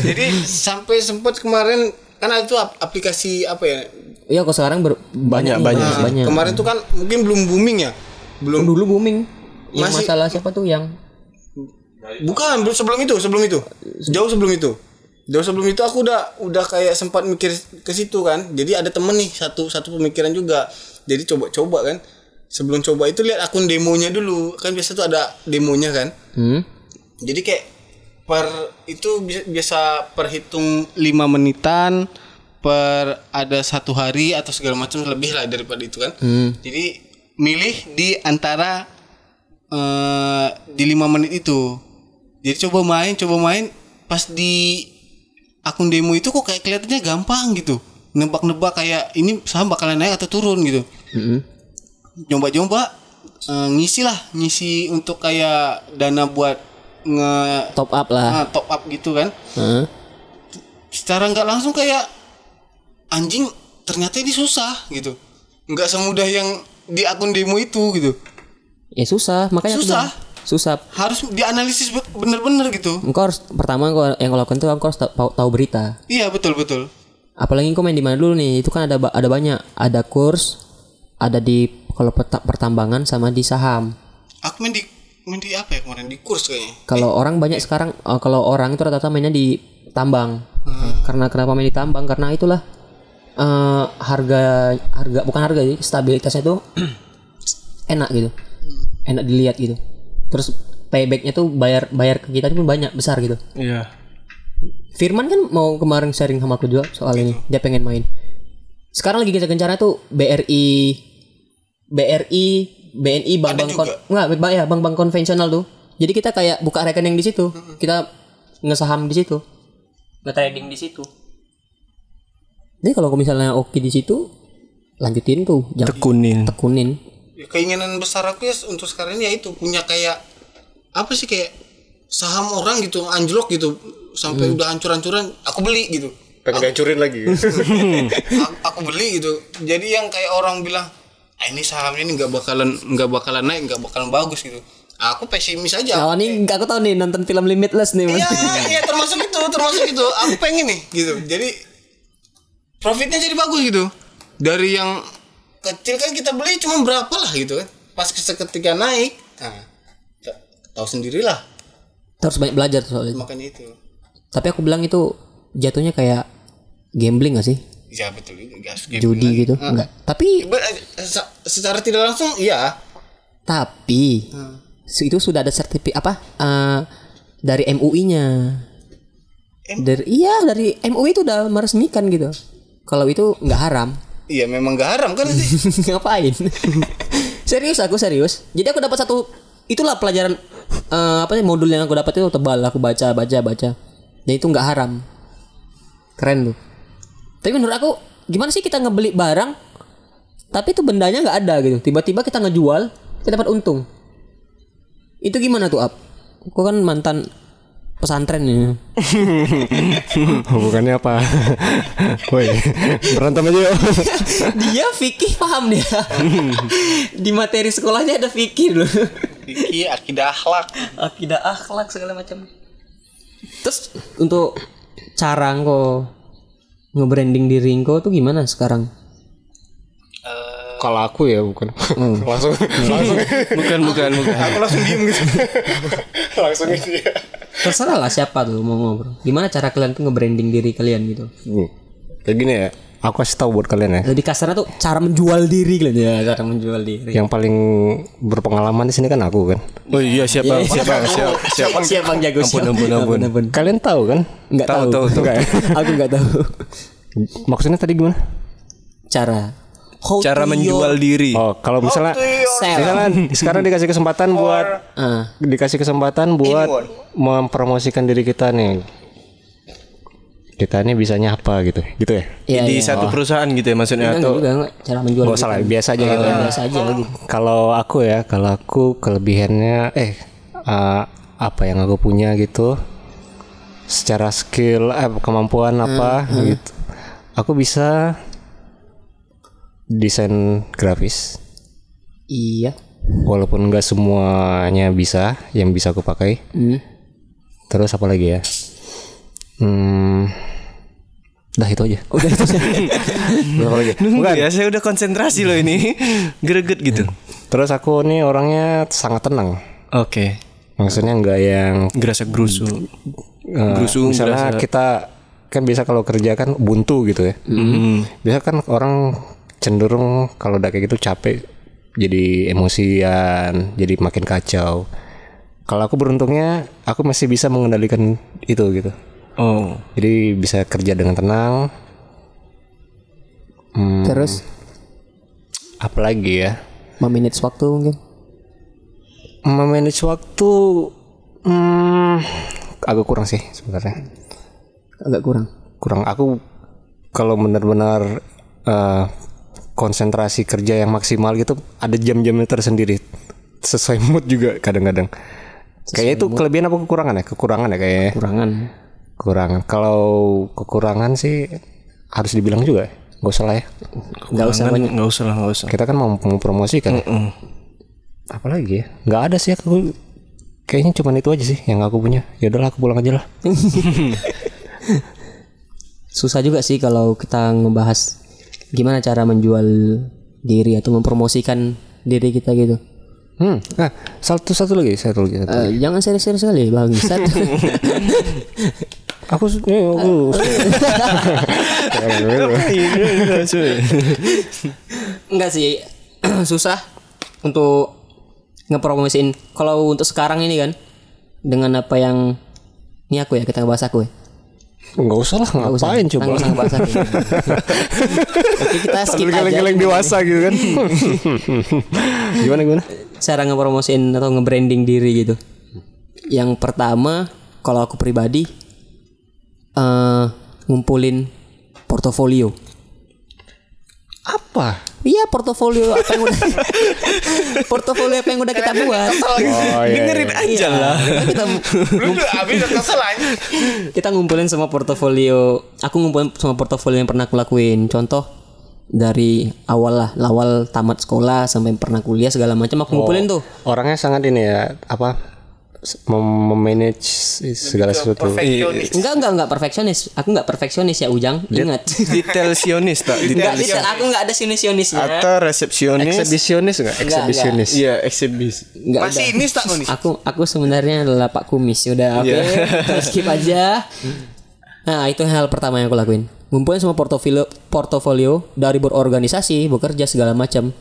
Jadi sampai sempat kemarin kan itu aplikasi apa ya? Iya, kok sekarang banyak. Kemarin tuh kan mungkin belum booming ya? Belum dulu booming. Yang masalah siapa tuh yang Bukan, sebelum itu. Jauh sebelum itu aku udah kayak sempat mikir ke situ kan. Jadi ada temen nih satu pemikiran juga. Jadi coba kan. Sebelum coba itu lihat akun demonya dulu. Kan biasa tuh ada demonya kan. Jadi kayak itu biasa perhitung 5 menitan per ada 1 hari atau segala macam, lebih lah daripada itu kan. Jadi milih di antara di 5 menit itu. Jadi coba main pas di akun demo itu kok kayak kelihatannya gampang gitu. Nebak-nebak kayak ini saham bakalan naik atau turun gitu. Coba-coba ngisi untuk kayak dana buat top up gitu kan. Secara nggak langsung kayak anjing ternyata ini susah gitu. Nggak semudah yang di akun demo itu gitu. Ya susah. Harus dianalisis bener-bener gitu. Engkau harus, pertama yang kau lakukan tuh engkau harus tahu berita. Iya, betul. Apalagi engkau main di mana dulu nih? Itu kan ada banyak, ada kurs, ada di kalau pertambangan sama di saham. Aku main di apa ya kemarin? Di kurs kayaknya. Kalau orang banyak sekarang kalau orang itu rata-rata mainnya di tambang. Karena kenapa main di tambang? Karena itulah harga stabilitasnya tuh enak gitu. Enak dilihat gitu. Terus paybacknya tuh bayar ke kita pun banyak, besar gitu. Iya. Firman kan mau kemarin sharing sama aku juga soal ini. Dia pengen main. Sekarang lagi gencar-gencarnya tuh BRI, BNI, bank-bank bank konvensional tuh. Jadi kita kayak buka rekening di situ. Kita ngesaham di situ. Ngetrading di situ. Jadi kalau misalnya oke di situ, lanjutin tuh. Tekunin. Keinginan besar aku ya untuk sekarang ini yaitu punya kayak apa sih, kayak saham orang gitu anjlok gitu sampai udah hancur-hancuran, aku beli gitu. Pengen hancurin lagi. aku beli gitu. Jadi yang kayak orang bilang, ini sahamnya ini nggak bakalan naik, nggak bakalan bagus gitu. Aku pesimis aja. Nah, ini aku tahu nih nonton film Limitless nih. Iya, termasuk itu. Aku pengen nih gitu. Jadi profitnya jadi bagus gitu. Dari yang kecil kan kita beli cuma berapa lah gitu kan. Pas seketika naik, tahu sendirilah. Terus banyak belajar soal itu. Makanya itu. Tapi aku bilang itu jatuhnya kayak gambling gak sih? Ya betul, judi kan? Gitu. Enggak. Tapi secara tidak langsung iya. Tapi itu sudah ada sertifikat dari MUI-nya. Dari MUI itu udah meresmikan gitu. Kalau itu enggak haram. Iya, memang gak haram kan sih. Ngapain? Serius. Jadi aku dapat satu, itulah pelajaran modul yang aku dapat itu tebal, aku baca. Dan itu gak haram. Keren tuh. Tapi menurut aku, gimana sih kita ngebeli barang tapi itu bendanya gak ada gitu. Tiba-tiba kita ngejual, kita dapat untung. Itu gimana tuh, Ab? Aku kan mantan pesantren ini. Bukannya apa? Woi, berantem aja yuk. Dia fikih, paham dia. Di materi sekolahnya ada fikih loh. Fikih, akidah akhlak segala macam. Terus untuk cara engkau nge-branding diri engkau tuh gimana sekarang? Kalau aku ya bukan. Langsung. bukan. Aku langsung diem gitu. Langsung gitu ya. Terserah lah siapa tuh mau ngobrol. Gimana cara kalian tuh nge-branding diri kalian gitu? Kayak gini ya. Aku kasih tahu buat kalian ya. Lebih kasarnya tuh cara menjual diri kalian ya, cara menjual diri. Yang paling berpengalaman di sini kan aku kan. Oh iya, siapa yang jago sih? Ampun. Kalian tahu kan? Enggak tahu. Aku enggak tahu. Maksudnya tadi gimana? Cara menjual diri. Oh, kalau misalnya sekarang dikasih kesempatan buat mempromosikan diri kita nih. Kita ini bisanya apa gitu. Gitu ya. Di satu perusahaan gitu ya maksudnya atau enggak, cara menjual. Enggak salah, biasa aja gitu. Biasa aja gitu. Kalau aku kelebihannya apa yang aku punya gitu. Secara skill, kemampuan apa gitu. Aku bisa desain grafis. Iya. Walaupun enggak semuanya bisa, yang bisa aku pakai. Terus apa lagi ya? Dah itu aja. Udah itu aja. Bukan ya, saya udah konsentrasi loh ini. Greget gitu. Terus aku nih orangnya sangat tenang. Oke. Maksudnya nggak yang gerasak gerusu. Misalnya gerasa. Kita kan biasa kalau kerja kan buntu gitu ya. Mm-hmm. Biasa kan orang cenderung kalau udah kayak gitu capek jadi emosian, jadi makin kacau. Kalau aku beruntungnya aku masih bisa mengendalikan itu gitu. Oh. Jadi bisa kerja dengan tenang. Terus apalagi ya? Memanage waktu mungkin. Memanage waktu agak kurang sih sebenarnya. Agak kurang. Kurang. Aku kalau benar-benar konsentrasi kerja yang maksimal gitu ada jam-jamnya tersendiri. Sesuai mood juga kadang-kadang. Kayaknya itu mood. Kelebihan apa kekurangan ya? Kekurangan ya kayaknya. Kekurangan. Kalau kekurangan sih harus dibilang juga. Gak usah lah ya. Gak usah. Kita kan mau mempromosikan. Apalagi ya? Gak ada sih aku. Kayaknya cuma itu aja sih yang aku punya. Ya udahlah, aku pulang aja lah. Susah juga sih kalau kita ngebahas gimana cara menjual diri atau mempromosikan diri kita gitu. Nah, satu lagi. Jangan serius-serius sekali, Bang. Enggak sih. Susah untuk ngepromosiin. Kalau untuk sekarang ini kan dengan apa yang ini aku ya, kita ngebahas aku ya. Enggak usah lah, ngapain coba. Enggak usah ngebahas aku. Oke, kita skip aja. Geleng-geleng dewasa gitu kan. Gimana? Cara ngepromosiin atau nge-branding diri gitu. Yang pertama, kalau aku pribadi ngumpulin portofolio. Apa? Iya, portofolio apa yang udah kita buat. Dengerin aja lah. Kita ngumpulin semua portofolio. Aku ngumpulin semua portofolio yang pernah aku lakuin. Contoh dari awal tamat sekolah sampai pernah kuliah segala macam aku ngumpulin tuh. Orangnya sangat ini ya, memanage segala sesuatu. Enggak perfeksionis. Aku enggak perfeksionis ya, Ujang. Ingat. Detailsionis tak? Detail. Aku enggak ada sinis-sionisnya. Atau resepsionis. Eksebisionis enggak? Eksebisionis. Iya, eksebis. Masih ini tak nih. Aku sebenarnya adalah Pak Kumis. Udah, oke. Okay. Skip aja. Nah, itu hal pertama yang aku lakuin. Ngumpulin semua portofolio dari berorganisasi, bekerja segala macam.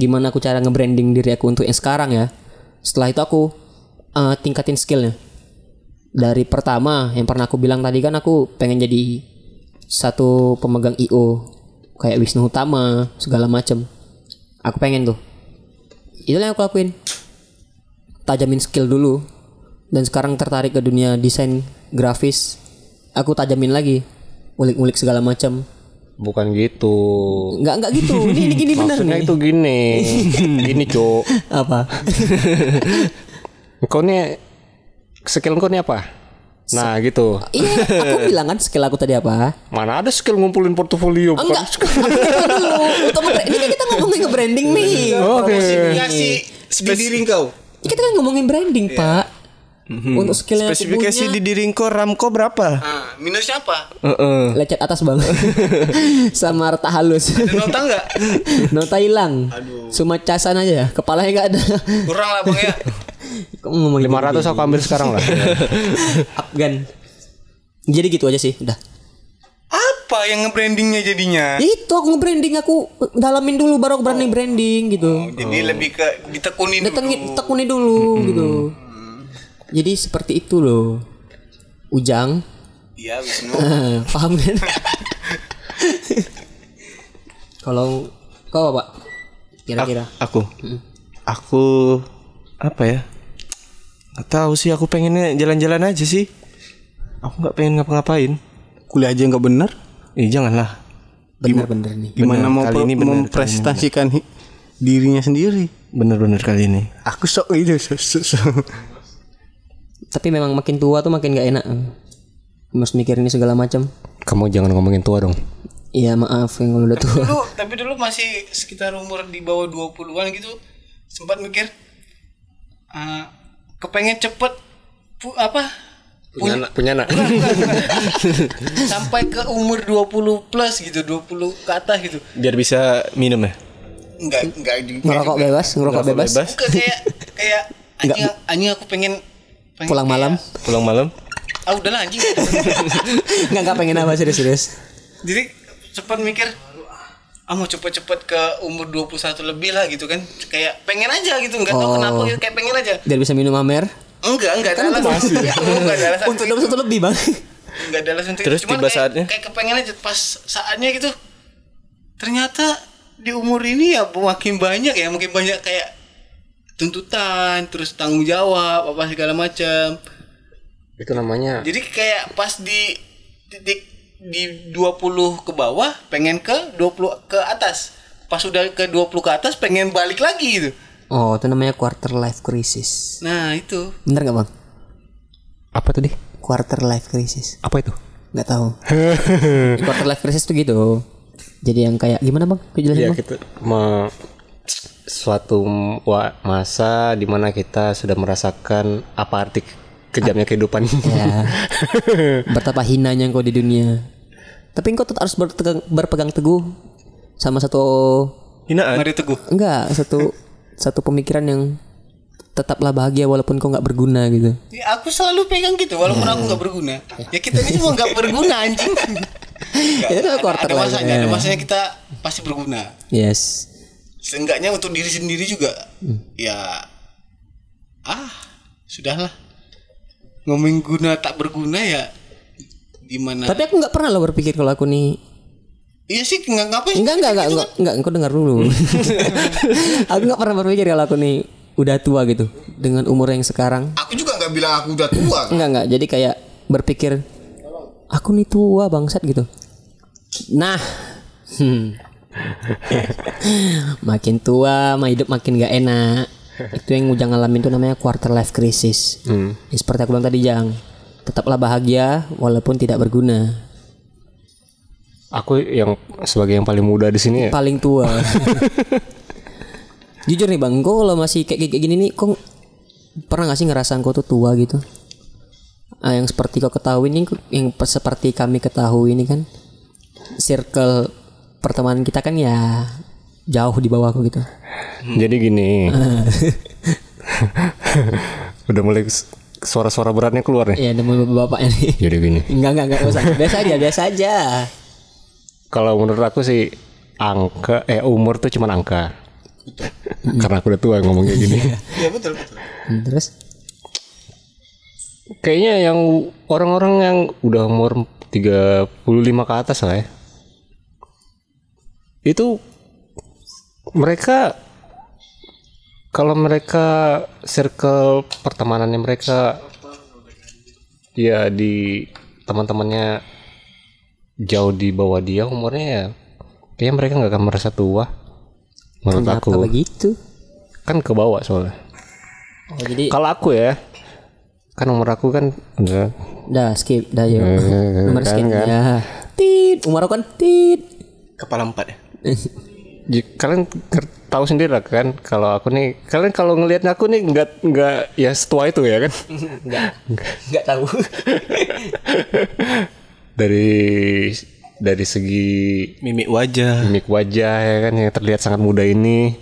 Gimana aku cara nge-branding diri aku untuk yang sekarang ya. Setelah itu aku tingkatin skillnya. Dari pertama yang pernah aku bilang tadi kan, aku pengen jadi satu pemegang IO kayak Wisnu Utama segala macem. Aku pengen tuh. Itulah yang aku lakuin. Tajamin skill dulu. Dan sekarang tertarik ke dunia desain grafis. Aku tajamin lagi. Ulik-ulik segala macem. Bukan gitu. Enggak gitu. Ini gini benar nih. Maksudnya itu gini. Gini, Cuk. Apa? Skill kau ini apa? Nah gitu. Iya, aku bilang kan skill aku tadi apa? Mana ada skill ngumpulin portofolio? Enggak. Ini kan kita ngomongin nge-branding nih. Oke. Spesifikasi diri kau. Kita kan ngomongin branding, Pak. Untuk skill yang spesifikasi di diri kau, RAM kau berapa? Minusnya apa? Lecet atas, Bang. Sama rata halus. Ada nota enggak? Nota hilang. Aduh. Cuma casan aja, kepalanya enggak ada. Kurang lah, Bang ya. 500 aku ambil sekarang lah. Afgan. Jadi gitu aja sih, udah. Apa yang nge-brandingnya jadinya? Itu aku nge-branding, aku dalamin dulu baru aku berani branding gitu. Jadi lebih ke ditekuni dulu gitu. Jadi seperti itu loh. Ujang. Iya, Wisnu. Paham kan? Kalau kau apa, Pak? Kira-kira. Aku apa ya? Gak tahu sih, aku pengennya jalan-jalan aja sih. Aku gak pengen ngapa-ngapain. Kuliah aja gak bener? Janganlah. Bener-bener nih. Gimana bener, mau mempresentasikan dirinya sendiri. Bener-bener kali ini. Aku sok gitu. Tapi memang makin tua tuh makin gak enak. Harus mikirin segala macam. Kamu jangan ngomongin tua dong. Iya maaf yang udah tua. Tapi dulu masih sekitar umur di bawah 20-an gitu. Sempat mikir kepengen cepet punya anak sampai ke umur 20 plus gitu, 20 ke atas gitu, biar bisa minum ya, enggak ngerokok bebas. Bukan, kayak anjing aku pengen Pulang malam. Pulang malam. Ah udah lah anjing. Enggak pengen apa serius-serius. Jadi cepat mikir, mau cepet-cepet ke umur 21 lebih lah gitu kan. Kayak pengen aja gitu, enggak tahu kenapa gitu, kayak pengen aja. Biar bisa minum Amer. Enggak ada alasan. Enggak ada alasan. Untuk 21 lebih, Bang. Enggak ada alasan. Terus tiba saatnya kayak kepengen aja pas saatnya gitu. Ternyata di umur ini ya makin banyak kayak tuntutan, terus tanggung jawab, apa segala macam. Itu namanya. Jadi kayak pas di titik di 20 ke bawah pengen ke 20 ke atas. Pas udah ke 20 ke atas pengen balik lagi gitu. Oh, itu namanya quarter life crisis. Nah, itu. Bener enggak, Bang? Apa tuh, deh? Quarter life crisis. Apa itu? Enggak tahu. Quarter life crisis tuh gitu. Jadi yang kayak gimana, Bang? Jelasin, Bang. Iya, gitu. Suatu masa di mana kita sudah merasakan apa arti kejamnya kehidupan. Ya. Betapa hinanya engkau di dunia. Tapi engkau tetap harus berpegang teguh sama satu hinaan. Mari teguh. Enggak, satu pemikiran yang tetaplah bahagia walaupun kau enggak berguna gitu. Ya, aku selalu pegang gitu walaupun aku enggak berguna. Ya kita ini semua enggak berguna anjing. Ada masanya kita pasti berguna. Yes. Seenggaknya untuk diri sendiri juga. Ya sudahlah. Ngomongin guna tak berguna ya gimana. Tapi aku enggak pernah loh berpikir kalau aku nih. Iya sih enggak engkau dengar dulu. Aku enggak pernah berpikir kalau aku nih udah tua gitu dengan umur yang sekarang. Aku juga enggak bilang aku udah tua. Enggak. Jadi kayak berpikir aku nih tua bangsat gitu. Nah. Makin tua, hidup makin gak enak. Itu yang Ujang ngalamin tuh namanya quarter life crisis. Ya, seperti aku bilang tadi, Jang. Tetaplah bahagia walaupun tidak berguna. Aku yang sebagai yang paling muda di sini ya. Paling tua. Jujur nih, Bang, kok kalau masih kayak gini nih, kok pernah gak sih ngerasa kau tuh tua gitu? Yang seperti kau ketahui ini, yang seperti kami ketahui ini kan, circle pertemanan kita kan ya jauh di bawah aku gitu. Jadi gini. Udah mulai suara-suara beratnya keluar nih. Iya, udah mulai bapaknya nih. Jadi gini. Enggak usah. Biasa aja. Kalau menurut aku sih umur tuh cuma angka. Karena aku udah tua ngomong kayak gini. Iya, betul. Terus kayaknya yang orang-orang yang udah umur 35 ke atas lah ya. Itu mereka, kalau mereka circle pertemanannya mereka ya di teman-temannya jauh di bawah dia umurnya ya, kayaknya mereka gak akan merasa tua menurut aku. Kenapa begitu? Kan ke bawah soalnya. Oh, jadi kalau aku ya, kan umur aku kan udah skip, udah yuk nomor skip kan. Ya. Umur aku kan kepala 4 ya. Kalian tahu sendiri lah kan kalau aku nih, kalian kalau ngelihatnya aku nih nggak ya setua itu ya kan. Nggak tahu. dari segi mimik wajah ya kan, yang terlihat sangat muda ini,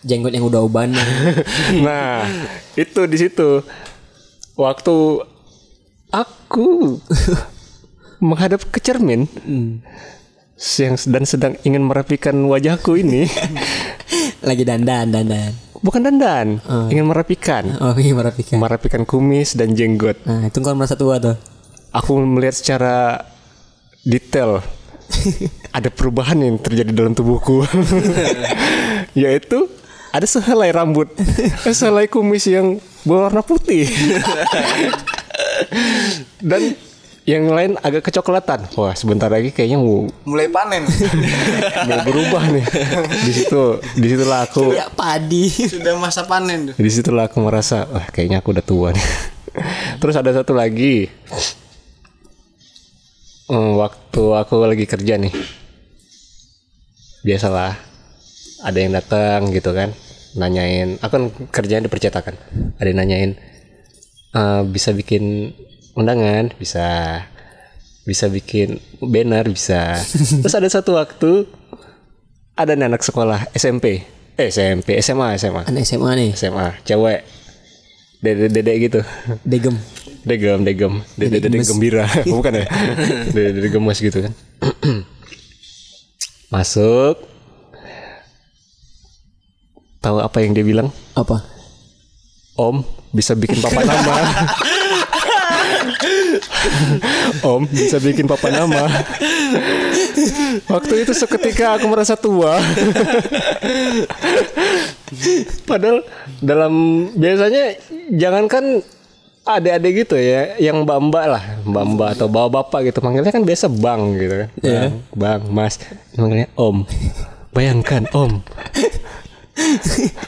jenggot yang udah uban. Nah itu di situ waktu aku menghadap ke cermin siang dan sedang ingin merapikan wajahku ini. Lagi dandan. Bukan dandan, ingin merapikan. Oh, ingin merapikan. Merapikan kumis dan jenggot. Nah, itu kan merasa tua tuh. Aku melihat secara detail ada perubahan yang terjadi dalam tubuhku. Yaitu ada sehelai rambut, sehelai kumis yang berwarna putih. Dan yang lain agak kecoklatan. Wah, sebentar lagi kayaknya mulai panen. Mau berubah nih. Disitulah aku. Kayak padi. Sudah masa panen tuh. Disitulah aku merasa, wah kayaknya aku udah tua nih. Terus ada satu lagi. Waktu aku lagi kerja nih. Biasalah. Ada yang datang gitu kan. Nanyain. Aku kan kerjanya di percetakan. Ada yang nanyain. Bisa bikin undangan, bisa bikin banner, bisa. Terus ada satu waktu ada anak sekolah SMP SMP, SMA. Anak SMA nih. SMA, cewek. Dede gitu. Degem. Dede gembira. Bukan ya? Dede gemes gitu kan. Masuk. Tahu apa yang dia bilang? Apa? Om bisa bikin papa nama. Om bisa bikin papa nama. Waktu itu seketika aku merasa tua. Padahal dalam biasanya jangankan adik-adik gitu ya, yang mbak-mbak lah, mbak-mbak atau bapak-bapak gitu manggilnya kan biasa bang gitu kan. Yeah. Bang, Mas, manggilnya Om. Bayangkan Om.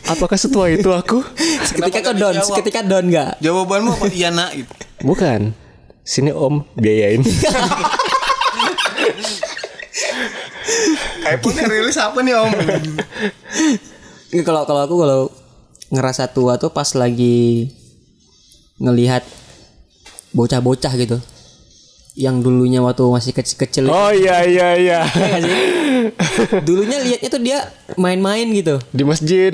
Apakah setua itu aku? Seketika kau down, seketika down enggak? Jawabanmu apa iya nak gitu? Bukan. Sini Om biayain. iPhone rilis apa nih Om? Ini kalau aku kalau ngerasa tua tuh pas lagi ngelihat bocah-bocah gitu. Yang dulunya waktu masih kecil-kecil. Oh iya. Dulunya liatnya tuh dia main-main gitu. Di masjid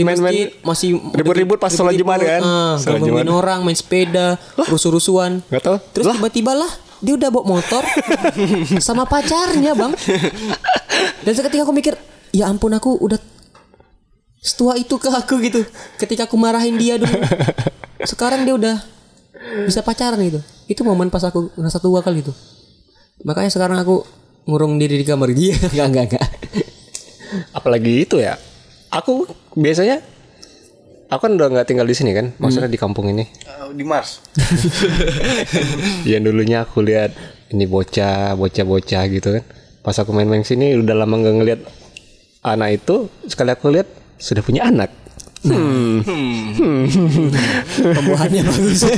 masih ribut-ribut pas sholat Jumat kan. Gangguin orang, main sepeda, rusuh-rusuhan. Enggak tahu. Terus tiba-tiba lah dia udah bawa motor sama pacarnya, Bang. Dan seketika aku mikir, ya ampun aku udah setua itu ke aku gitu. Ketika aku marahin dia dulu. Sekarang dia udah bisa pacaran gitu. Itu momen pas aku ngerasa tua kali itu. Makanya sekarang aku ngurung diri di kamar dia. Enggak. Apalagi itu ya. Aku biasanya aku kan udah enggak tinggal di sini kan. Maksudnya di kampung ini. Di Mars. Yang dulunya aku lihat ini bocah gitu kan. Pas aku main-main sini udah lama enggak ngelihat anak itu, sekali aku lihat sudah punya anak. Pembuahannya bagus.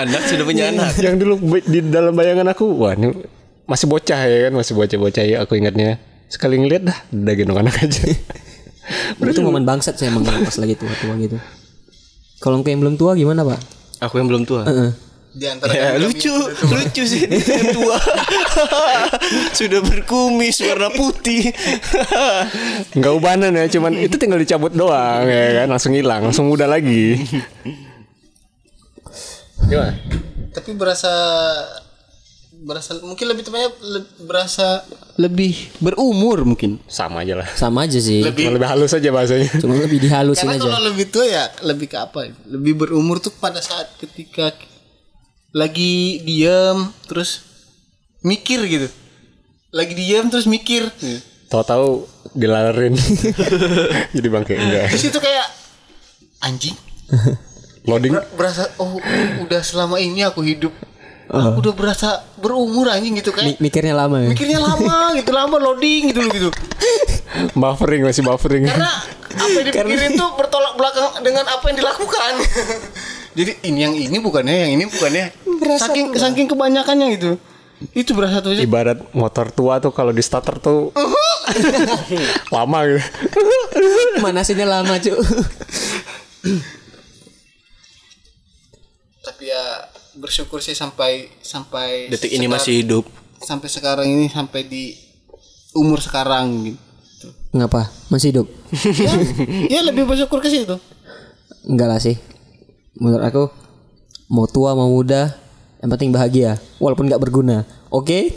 Anak sudah punya anak. Yang dulu di dalam bayangan aku, wah ini masih bocah ya kan, masih bocah ya aku ingatnya. Sekali ngeliat dah gendong anak aja. Itu momen bangsat saya emang pas lagi tua-tua gitu. Kalau yang belum tua gimana pak? Aku yang belum tua. Di antara ya, lucu sih dia tua. Sudah berkumis warna putih. Enggak ubanan ya, cuman itu tinggal dicabut doang ya kan, langsung hilang, langsung muda lagi. Gimana? Tapi berasa mungkin lebih tepatnya berasa lebih berumur mungkin. Sama aja lah. Sama aja sih. Lebih halus aja bahasanya. Cuma lebih dihalusin aja. Karena kalau lebih tua ya lebih ke apa? Lebih berumur tuh pada saat ketika lagi diam terus mikir gitu. Tahu-tahu dilalerin. Jadi bangke enggak. Terus itu kayak anjing. Loading. Berasa udah selama ini aku hidup. Aku udah berasa berumur anjing gitu kayak. Mikirnya lama ya. Gitu lama loading gitu. Buffering. Karena apa yang dipikirin tuh bertolak belakang dengan apa yang dilakukan. Jadi ini yang ini bukannya saking kebanyakannya gitu. Itu berasa tuh ibarat motor tua tuh kalau di starter tuh lama gitu. Manasinnya lama, Cuk. Tapi ya bersyukur sih sampai detik ini masih hidup. Sampai sekarang ini, sampai di umur sekarang gitu. Ngapa? Masih hidup. ya lebih bersyukur ke situ. Enggak lah sih. Menurut aku mau tua mau muda yang penting bahagia walaupun nggak berguna, oke?